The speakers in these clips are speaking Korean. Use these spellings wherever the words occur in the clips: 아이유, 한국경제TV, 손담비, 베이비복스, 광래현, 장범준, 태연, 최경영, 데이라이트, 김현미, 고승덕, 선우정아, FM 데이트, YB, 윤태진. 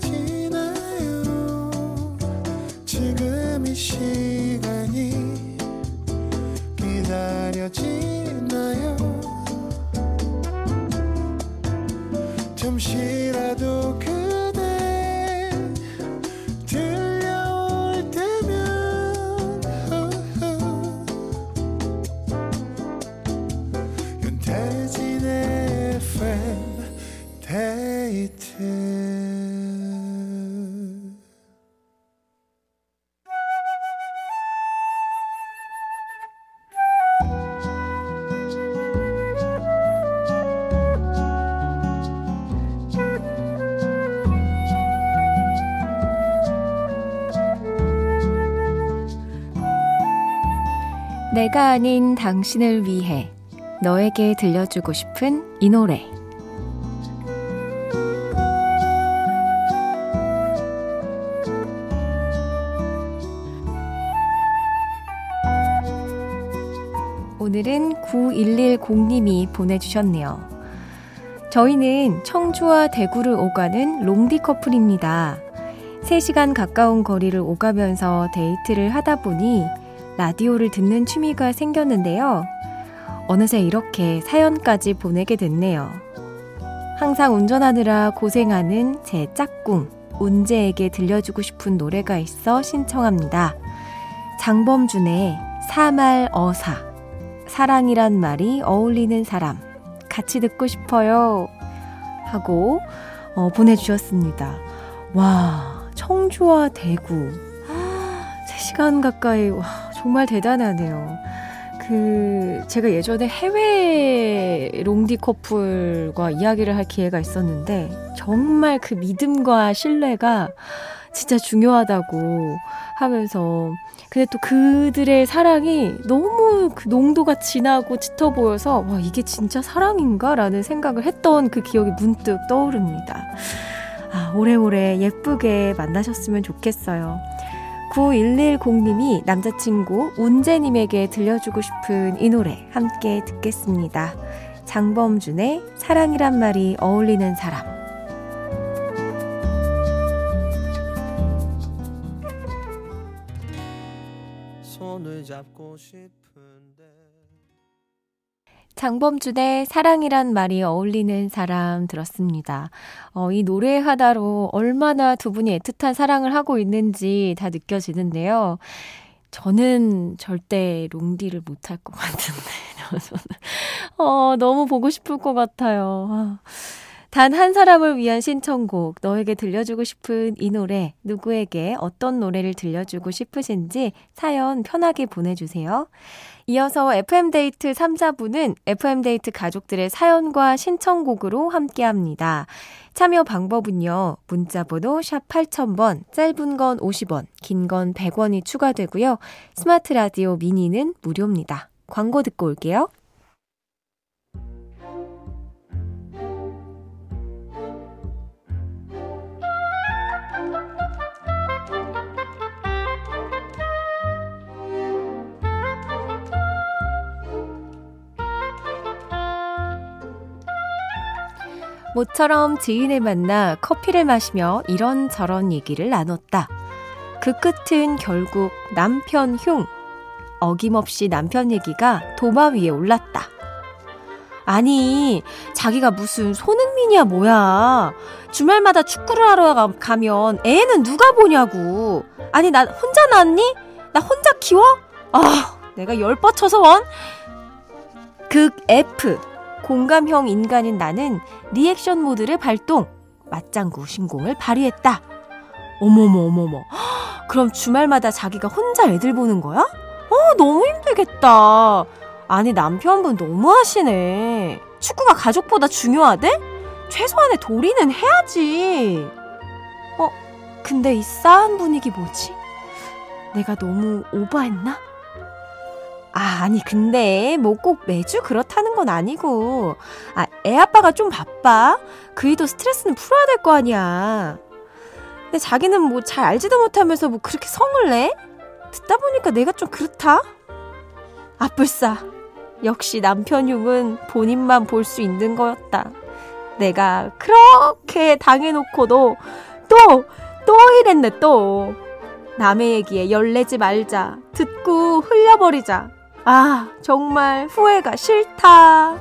지나요 지금 이 시간이 기다려지나요? 잠시라도 그대 들려올 때면 윤태진의 FM 데이트. 내가 아닌 당신을 위해 너에게 들려주고 싶은 이 노래. 오늘은 9110님이 보내주셨네요. 저희는 청주와 대구를 오가는 롱디 커플입니다. 3시간 가까운 거리를 오가면서 데이트를 하다 보니 라디오를 듣는 취미가 생겼는데요. 어느새 이렇게 사연까지 보내게 됐네요. 항상 운전하느라 고생하는 제 짝꿍 운재에게 들려주고 싶은 노래가 있어 신청합니다. 장범준의 사말어사, 사랑이란 말이 어울리는 사람 같이 듣고 싶어요 하고 보내주셨습니다. 와, 청주와 대구 3시간 가까이, 와, 정말 대단하네요. 제가 예전에 해외 롱디 커플과 이야기를 할 기회가 있었는데, 정말 그 믿음과 신뢰가 진짜 중요하다고 하면서, 근데 또 그들의 사랑이 너무 그 농도가 진하고 짙어 보여서, 와, 이게 진짜 사랑인가? 라는 생각을 했던 그 기억이 문득 떠오릅니다. 아, 오래오래 예쁘게 만나셨으면 좋겠어요. 9110님이 남자친구 운재님에게 들려주고 싶은 이 노래 함께 듣겠습니다. 장범준의 사랑이란 말이 어울리는 사람. 손을 잡고 싶은데. 장범준의 사랑이란 말이 어울리는 사람 들었습니다. 이 노래 하나로 얼마나 두 분이 애틋한 사랑을 하고 있는지 다 느껴지는데요. 저는 절대 롱디를 못할 것 같은데 너무 보고 싶을 것 같아요. 단 한 사람을 위한 신청곡, 너에게 들려주고 싶은 이 노래, 누구에게 어떤 노래를 들려주고 싶으신지 사연 편하게 보내주세요. 이어서 FM데이트 3, 4부는 FM데이트 가족들의 사연과 신청곡으로 함께합니다. 참여 방법은요. 문자번호 샵 8000번, 짧은 건 50원, 긴 건 100원이 추가되고요. 스마트 라디오 미니는 무료입니다. 광고 듣고 올게요. 모처럼 지인을 만나 커피를 마시며 이런저런 얘기를 나눴다. 그 끝은 결국 남편 흉. 어김없이 남편 얘기가 도마 위에 올랐다. 아니, 자기가 무슨 손흥민이야 뭐야. 주말마다 축구를 하러 가면 애는 누가 보냐고. 아니, 나 혼자 낳았니? 나 혼자 키워? 아, 내가 열 뻗쳐서 원? 극 F. 공감형 인간인 나는 리액션 모드를 발동, 맞장구 신공을 발휘했다. 어머머. 그럼 주말마다 자기가 혼자 애들 보는 거야? 너무 힘들겠다. 아니, 남편분 너무하시네. 축구가 가족보다 중요하대? 최소한의 도리는 해야지. 근데 이 싸한 분위기 뭐지? 내가 너무 오버했나? 아니 근데 뭐 꼭 매주 그렇다는 건 아니고 애아빠가 좀 바빠. 그이도 스트레스는 풀어야 될 거 아니야. 근데 자기는 뭐 잘 알지도 못하면서 뭐 그렇게 성을 내? 듣다 보니까 내가 좀 그렇다? 아뿔싸, 역시 남편 흉은 본인만 볼 수 있는 거였다. 내가 그렇게 당해놓고도 또 이랬네. 또 남의 얘기에 열내지 말자, 듣고 흘려버리자. 정말 후회가 싫다.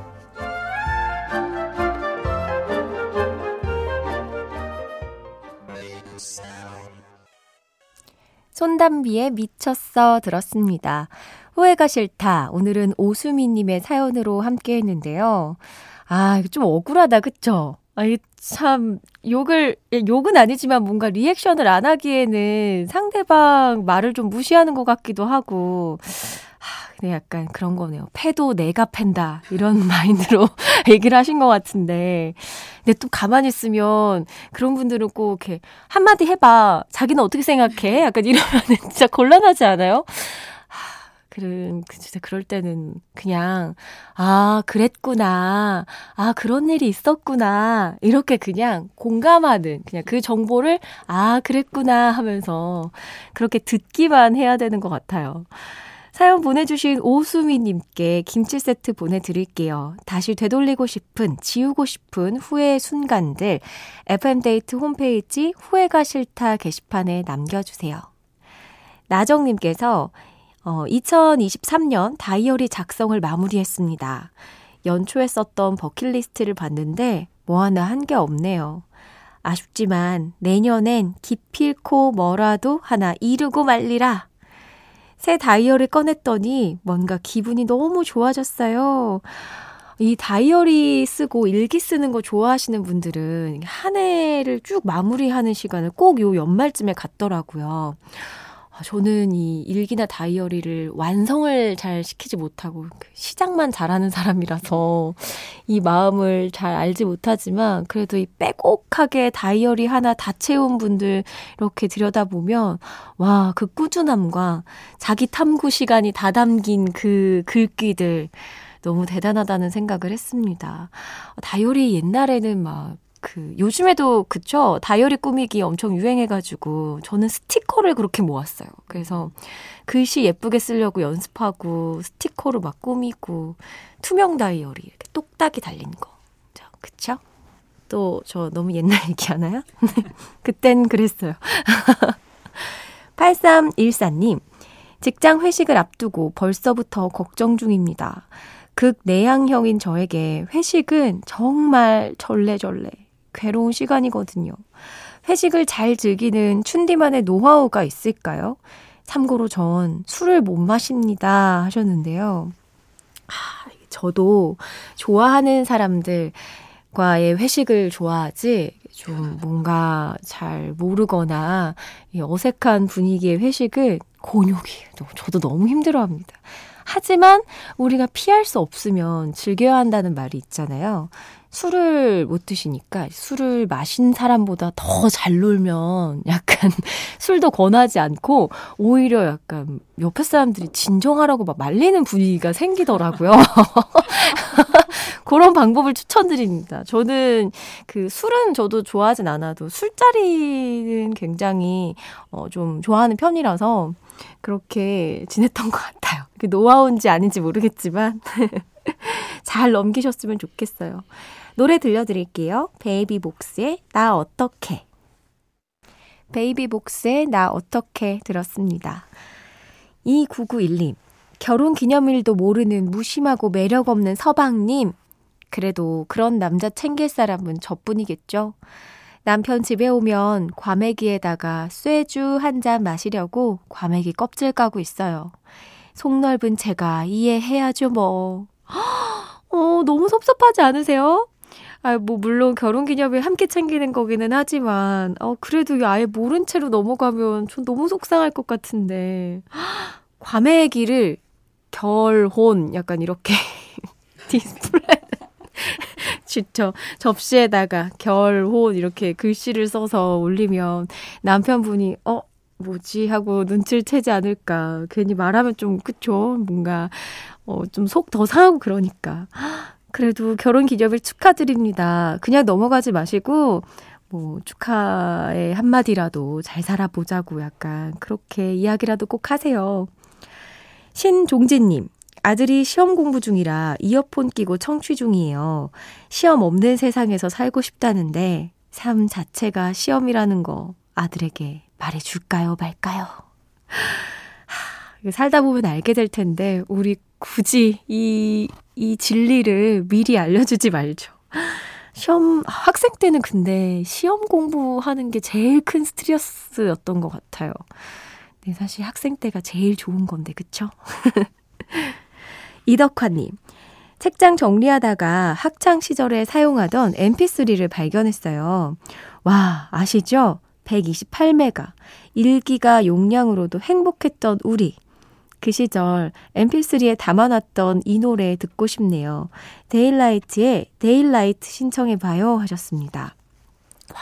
손담비의 미쳤어 들었습니다. 후회가 싫다. 오늘은 오수미님의 사연으로 함께 했는데요. 이거 좀 억울하다, 그쵸? 참 욕은 아니지만 뭔가 리액션을 안 하기에는 상대방 말을 좀 무시하는 것 같기도 하고. 근데 약간 그런 거네요. 패도 내가 팬다, 이런 마인드로 얘기를 하신 것 같은데. 근데 또 가만히 있으면 그런 분들은 꼭 이렇게 한마디 해봐, 자기는 어떻게 생각해? 약간 이러면 진짜 곤란하지 않아요? 진짜 그럴 때는 그냥 그랬구나, 그런 일이 있었구나, 이렇게 그냥 공감하는, 그냥 그 정보를 그랬구나 하면서 그렇게 듣기만 해야 되는 것 같아요. 사연 보내주신 오수미님께 김치 세트 보내드릴게요. 다시 되돌리고 싶은, 지우고 싶은 후회의 순간들, FM 데이트 홈페이지 후회가 싫다 게시판에 남겨주세요. 나정님께서 2023년 다이어리 작성을 마무리했습니다. 연초에 썼던 버킷리스트를 봤는데 뭐하나 한 게 없네요. 아쉽지만 내년엔 기필코 뭐라도 하나 이루고 말리라. 새 다이어리를 꺼냈더니 뭔가 기분이 너무 좋아졌어요. 이 다이어리 쓰고 일기 쓰는 거 좋아하시는 분들은 한 해를 쭉 마무리하는 시간을 꼭 요 연말쯤에 갖더라고요. 저는 이 일기나 다이어리를 완성을 잘 시키지 못하고 시작만 잘하는 사람이라서 이 마음을 잘 알지 못하지만, 그래도 이 빼곡하게 다이어리 하나 다 채운 분들 이렇게 들여다보면 그 꾸준함과 자기 탐구 시간이 다 담긴 그 글귀들 너무 대단하다는 생각을 했습니다. 다이어리 옛날에는 요즘에도 그쵸? 다이어리 꾸미기 엄청 유행해가지고 저는 스티커를 그렇게 모았어요. 그래서 글씨 예쁘게 쓰려고 연습하고 스티커로 막 꾸미고, 투명 다이어리 이렇게 똑딱이 달린 거, 그쵸? 또 저 너무 옛날 얘기하나요? 그땐 그랬어요. 8314님, 직장 회식을 앞두고 벌써부터 걱정 중입니다. 극내향형인 저에게 회식은 정말 절레절레 괴로운 시간이거든요. 회식을 잘 즐기는 춘디만의 노하우가 있을까요? 참고로 전 술을 못 마십니다 하셨는데요. 저도 좋아하는 사람들과의 회식을 좋아하지, 좀 뭔가 잘 모르거나 어색한 분위기의 회식은 곤욕이, 저도 너무 힘들어합니다. 하지만 우리가 피할 수 없으면 즐겨야 한다는 말이 있잖아요. 술을 못 드시니까 술을 마신 사람보다 더 잘 놀면 약간 술도 권하지 않고 오히려 약간 옆에 사람들이 진정하라고 막 말리는 분위기가 생기더라고요. 그런 방법을 추천드립니다. 저는 술은 저도 좋아하진 않아도 술자리는 굉장히 좀 좋아하는 편이라서 그렇게 지냈던 것 같아요. 그 노하우인지 아닌지 모르겠지만 잘 넘기셨으면 좋겠어요. 노래 들려드릴게요. 베이비복스의 나 어떻게. 베이비복스의 나 어떻게 들었습니다. 2991님, 결혼기념일도 모르는 무심하고 매력 없는 서방님. 그래도 그런 남자 챙길 사람은 저뿐이겠죠. 남편 집에 오면 과메기에다가 쇠주 한 잔 마시려고 과메기 껍질 까고 있어요. 속 넓은 제가 이해해야죠 뭐. 너무 섭섭하지 않으세요? 물론 결혼기념일 함께 챙기는 거기는 하지만 그래도 아예 모른 채로 넘어가면 전 너무 속상할 것 같은데. 과메기를 결혼 약간 이렇게 디스플레이 그쵸. 접시에다가 겨울옷 이렇게 글씨를 써서 올리면 남편분이 뭐지 하고 눈치를 채지 않을까. 괜히 말하면 좀 그쵸. 뭔가 좀 속 더 상하고 그러니까. 그래도 결혼기념일 축하드립니다. 그냥 넘어가지 마시고 뭐 축하의 한마디라도 잘 살아보자고 약간 그렇게 이야기라도 꼭 하세요. 신종진님. 아들이 시험 공부 중이라 이어폰 끼고 청취 중이에요. 시험 없는 세상에서 살고 싶다는데 삶 자체가 시험이라는 거 아들에게 말해줄까요 말까요? 살다 보면 알게 될 텐데 우리 굳이 이 진리를 미리 알려주지 말죠. 시험 학생 때는 근데 시험 공부하는 게 제일 큰 스트레스였던 것 같아요. 네, 사실 학생 때가 제일 좋은 건데 그쵸? 이덕화님. 책장 정리하다가 학창시절에 사용하던 mp3를 발견했어요. 와 아시죠? 128메가 1기가 용량으로도 행복했던 우리. 그 시절 mp3에 담아놨던 이 노래 듣고 싶네요. 데이라이트의 데이라이트 신청해봐요 하셨습니다. 와,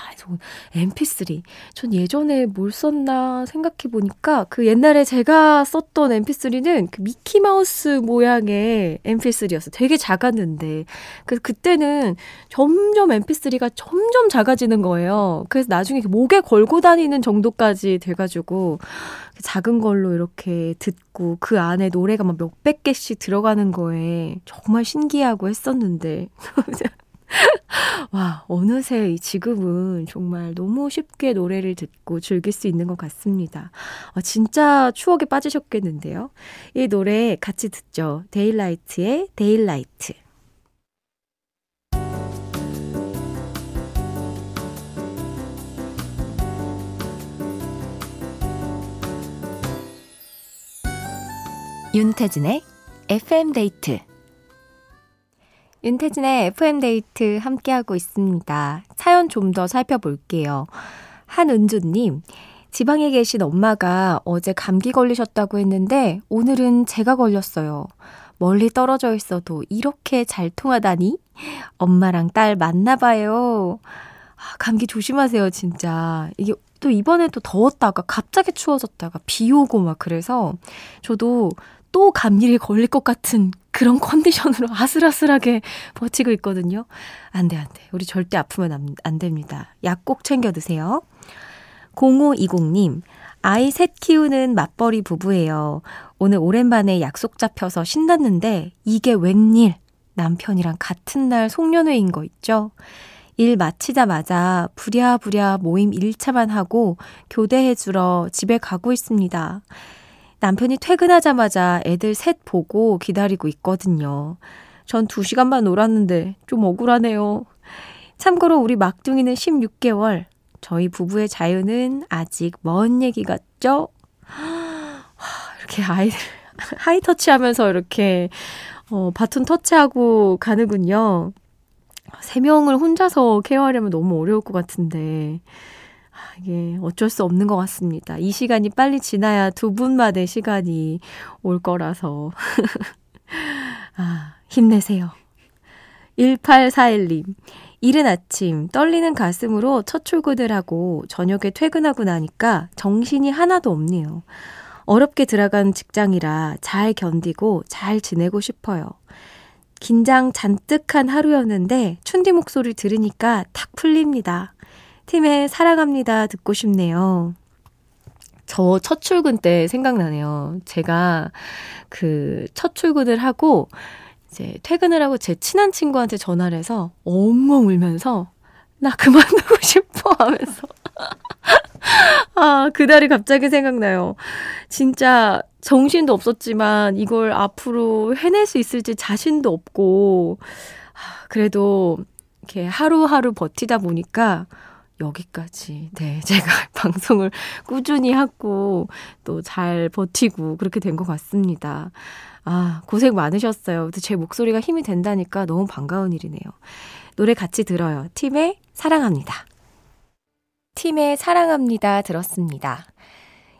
mp3. 전 예전에 뭘 썼나 생각해보니까 그 옛날에 제가 썼던 mp3는 그 미키마우스 모양의 mp3였어요. 되게 작았는데. 그래서 그때는 점점 mp3가 점점 작아지는 거예요. 그래서 나중에 목에 걸고 다니는 정도까지 돼가지고 작은 걸로 이렇게 듣고 그 안에 노래가 막 몇백 개씩 들어가는 거에 정말 신기하고 했었는데. 와, 어느새 지금은 정말 너무 쉽게 노래를 듣고 즐길 수 있는 것 같습니다. 진짜 추억에 빠지셨겠는데요. 이 노래 같이 듣죠. 데일라이트의 데일라이트. 윤태진의 FM 데이트. 윤태진의 FM 데이트 함께하고 있습니다. 사연 좀 더 살펴볼게요. 한은주님, 지방에 계신 엄마가 어제 감기 걸리셨다고 했는데 오늘은 제가 걸렸어요. 멀리 떨어져 있어도 이렇게 잘 통하다니? 엄마랑 딸 만나봐요. 감기 조심하세요, 진짜. 이게 또 이번에 또 더웠다가 갑자기 추워졌다가 비 오고 막 그래서 저도 또 감기에 걸릴 것 같은 그런 컨디션으로 아슬아슬하게 버티고 있거든요. 안 돼. 우리 절대 아프면 안 됩니다. 약 꼭 챙겨 드세요. 0520님, 아이 셋 키우는 맞벌이 부부예요. 오늘 오랜만에 약속 잡혀서 신났는데 이게 웬일? 남편이랑 같은 날 송년회인 거 있죠? 일 마치자마자 부랴부랴 모임 1차만 하고 교대해주러 집에 가고 있습니다. 남편이 퇴근하자마자 애들 셋 보고 기다리고 있거든요. 전 2시간만 놀았는데 좀 억울하네요. 참고로 우리 막둥이는 16개월. 저희 부부의 자유는 아직 먼 얘기 같죠? 이렇게 아이들 하이터치하면서 이렇게 바톤 터치하고 가는군요. 3명을 혼자서 케어하려면 너무 어려울 것 같은데. 이게 어쩔 수 없는 것 같습니다. 이 시간이 빨리 지나야 두 분만의 시간이 올 거라서. 힘내세요. 1841님. 이른 아침 떨리는 가슴으로 첫 출근을 하고 저녁에 퇴근하고 나니까 정신이 하나도 없네요. 어렵게 들어간 직장이라 잘 견디고 잘 지내고 싶어요. 긴장 잔뜩한 하루였는데 춘디 목소리 들으니까 탁 풀립니다. 팀의 사랑합니다 듣고 싶네요. 저 첫 출근 때 생각나네요. 제가 그 첫 출근을 하고 이제 퇴근을 하고 제 친한 친구한테 전화를 해서 엉엉 울면서 나 그만두고 싶어 하면서 그날이 갑자기 생각나요. 진짜 정신도 없었지만 이걸 앞으로 해낼 수 있을지 자신도 없고 그래도 이렇게 하루하루 버티다 보니까 여기까지 제가 방송을 꾸준히 하고 또 잘 버티고 그렇게 된 것 같습니다. 고생 많으셨어요. 제 목소리가 힘이 된다니까 너무 반가운 일이네요. 노래 같이 들어요. 팀의 사랑합니다. 팀의 사랑합니다 들었습니다.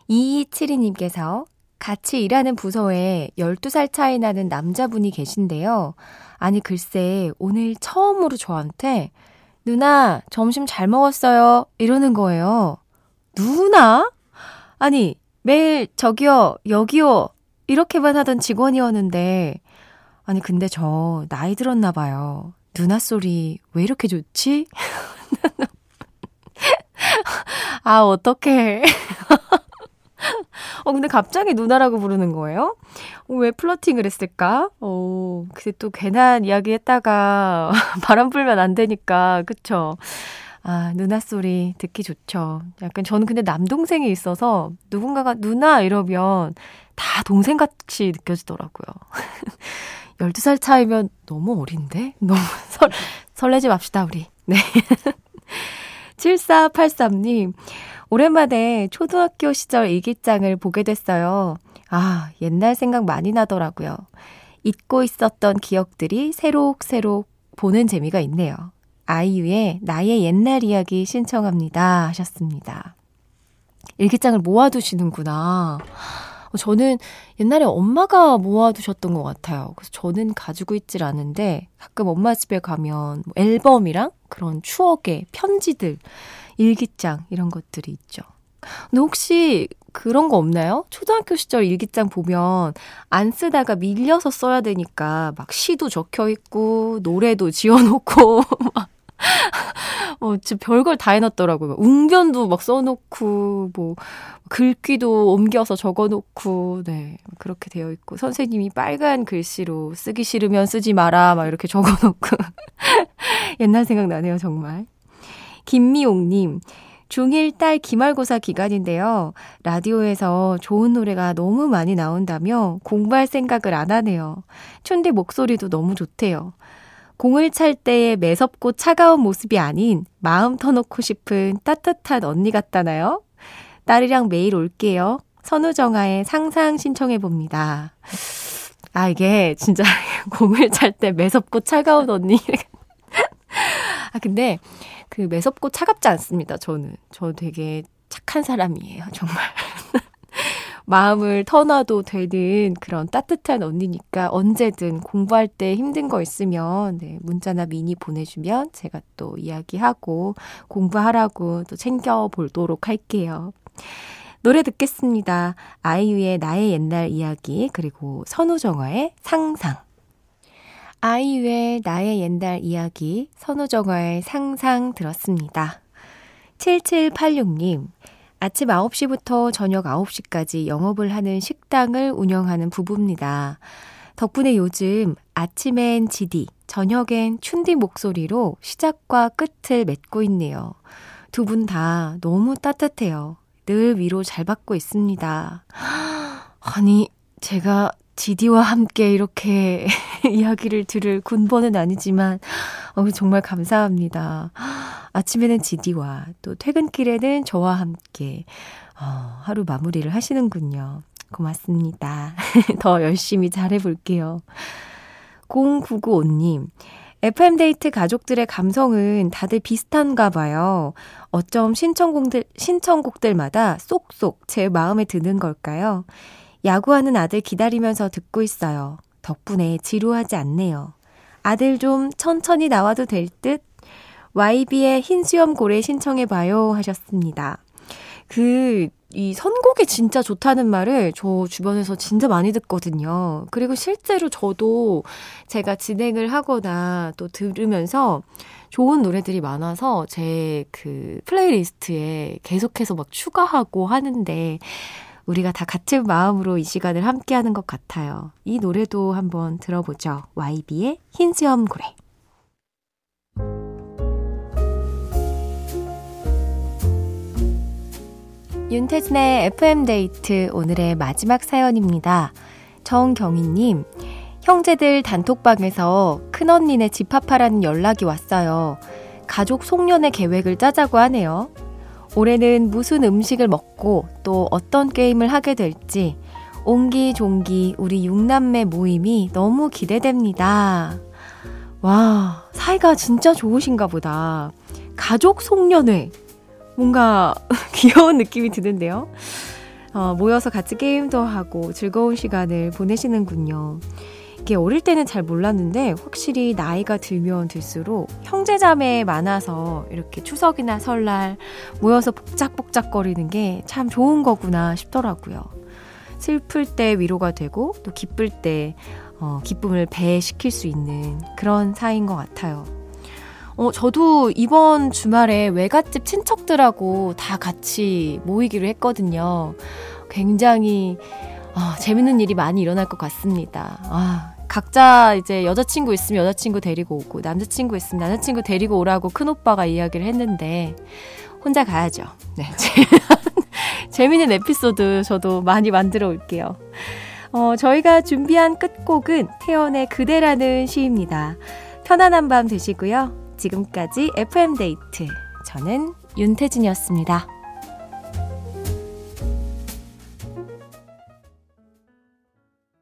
2272님께서 같이 일하는 부서에 12살 차이 나는 남자분이 계신데요. 아니 글쎄 오늘 처음으로 저한테 누나 점심 잘 먹었어요 이러는 거예요. 누나? 아니 매일 저기요 여기요 이렇게만 하던 직원이었는데 아니 근데 저 나이 들었나 봐요. 누나 소리 왜 이렇게 좋지? 아 어떡해. 근데 갑자기 누나라고 부르는 거예요? 왜 플러팅을 했을까? 근데 또 괜한 이야기 했다가 바람 불면 안 되니까, 그쵸? 아, 누나 소리 듣기 좋죠. 약간 저는 근데 남동생이 있어서 누군가가 누나 이러면 다 동생같이 느껴지더라고요. 12살 차이면 너무 어린데? 너무 설레지 맙시다, 우리. 네. 7483님. 오랜만에 초등학교 시절 일기장을 보게 됐어요. 아, 옛날 생각 많이 나더라고요. 잊고 있었던 기억들이 새록새록 보는 재미가 있네요. 아이유의 나의 옛날 이야기 신청합니다 하셨습니다. 일기장을 모아두시는구나. 저는 옛날에 엄마가 모아두셨던 것 같아요. 그래서 저는 가지고 있질 않은데 가끔 엄마 집에 가면 앨범이랑 그런 추억의 편지들, 일기장 이런 것들이 있죠. 근데 혹시 그런 거 없나요? 초등학교 시절 일기장 보면 안 쓰다가 밀려서 써야 되니까 막 시도 적혀있고 노래도 지어놓고 막 진짜 별걸 다 해놨더라고요. 웅변도 막 써놓고, 뭐, 글귀도 옮겨서 적어놓고, 네. 그렇게 되어 있고, 선생님이 빨간 글씨로 쓰기 싫으면 쓰지 마라, 막 이렇게 적어놓고. 옛날 생각나네요, 정말. 김미옥님, 중1 딸 기말고사 기간인데요. 라디오에서 좋은 노래가 너무 많이 나온다며 공부할 생각을 안 하네요. 춘디 목소리도 너무 좋대요. 공을 찰 때의 매섭고 차가운 모습이 아닌 마음 터놓고 싶은 따뜻한 언니 같다나요? 딸이랑 매일 올게요. 선우정아의 상상 신청해봅니다. 아 이게 진짜 공을 찰 때 매섭고 차가운 언니. 아 근데 그 매섭고 차갑지 않습니다. 저는. 저 되게 착한 사람이에요. 정말. 마음을 터놔도 되는 그런 따뜻한 언니니까 언제든 공부할 때 힘든 거 있으면 네, 문자나 미니 보내주면 제가 또 이야기하고 공부하라고 또 챙겨보도록 할게요. 노래 듣겠습니다. 아이유의 나의 옛날 이야기 그리고 선우정아의 상상. 아이유의 나의 옛날 이야기 선우정아의 상상 들었습니다. 7786님. 아침 9시부터 저녁 9시까지 영업을 하는 식당을 운영하는 부부입니다. 덕분에 요즘 아침엔 지디, 저녁엔 춘디 목소리로 시작과 끝을 맺고 있네요. 두 분 다 너무 따뜻해요. 늘 위로 잘 받고 있습니다. 아니, 제가 지디와 함께 이렇게 이야기를 들을 군번은 아니지만 정말 감사합니다. 아침에는 지디와 또 퇴근길에는 저와 함께 하루 마무리를 하시는군요. 고맙습니다. 더 열심히 잘해볼게요. 0995님. FM 데이트 가족들의 감성은 다들 비슷한가 봐요. 어쩜 신청곡들마다 쏙쏙 제 마음에 드는 걸까요? 야구하는 아들 기다리면서 듣고 있어요. 덕분에 지루하지 않네요. 아들 좀 천천히 나와도 될 듯? YB의 흰 수염 고래 신청해봐요 하셨습니다. 이 선곡이 진짜 좋다는 말을 저 주변에서 진짜 많이 듣거든요. 그리고 실제로 저도 제가 진행을 하거나 또 들으면서 좋은 노래들이 많아서 제 그 플레이리스트에 계속해서 막 추가하고 하는데 우리가 다 같은 마음으로 이 시간을 함께하는 것 같아요. 이 노래도 한번 들어보죠. YB의 흰 수염 고래. 윤태진의 FM 데이트 오늘의 마지막 사연입니다. 정경희님, 형제들 단톡방에서 큰언니네 집합하라는 연락이 왔어요. 가족 송년회 계획을 짜자고 하네요. 올해는 무슨 음식을 먹고 또 어떤 게임을 하게 될지 옹기종기 우리 6남매 모임이 너무 기대됩니다. 와, 사이가 진짜 좋으신가 보다. 가족 송년회. 뭔가 귀여운 느낌이 드는데요. 모여서 같이 게임도 하고 즐거운 시간을 보내시는군요. 이게 어릴 때는 잘 몰랐는데 확실히 나이가 들면 들수록 형제자매 많아서 이렇게 추석이나 설날 모여서 복작복작거리는 게 참 좋은 거구나 싶더라고요. 슬플 때 위로가 되고 또 기쁠 때 기쁨을 배시킬 수 있는 그런 사이인 것 같아요. 저도 이번 주말에 외갓집 친척들하고 다 같이 모이기로 했거든요. 굉장히 재밌는 일이 많이 일어날 것 같습니다. 각자 이제 여자친구 있으면 여자친구 데리고 오고 남자친구 있으면 남자친구 데리고 오라고 큰오빠가 이야기를 했는데 혼자 가야죠. 네, 재밌는 에피소드 저도 많이 만들어 올게요. 저희가 준비한 끝곡은 태연의 그대라는 시입니다. 편안한 밤 되시고요. 지금까지 FM 데이트, 저는 윤태진이었습니다.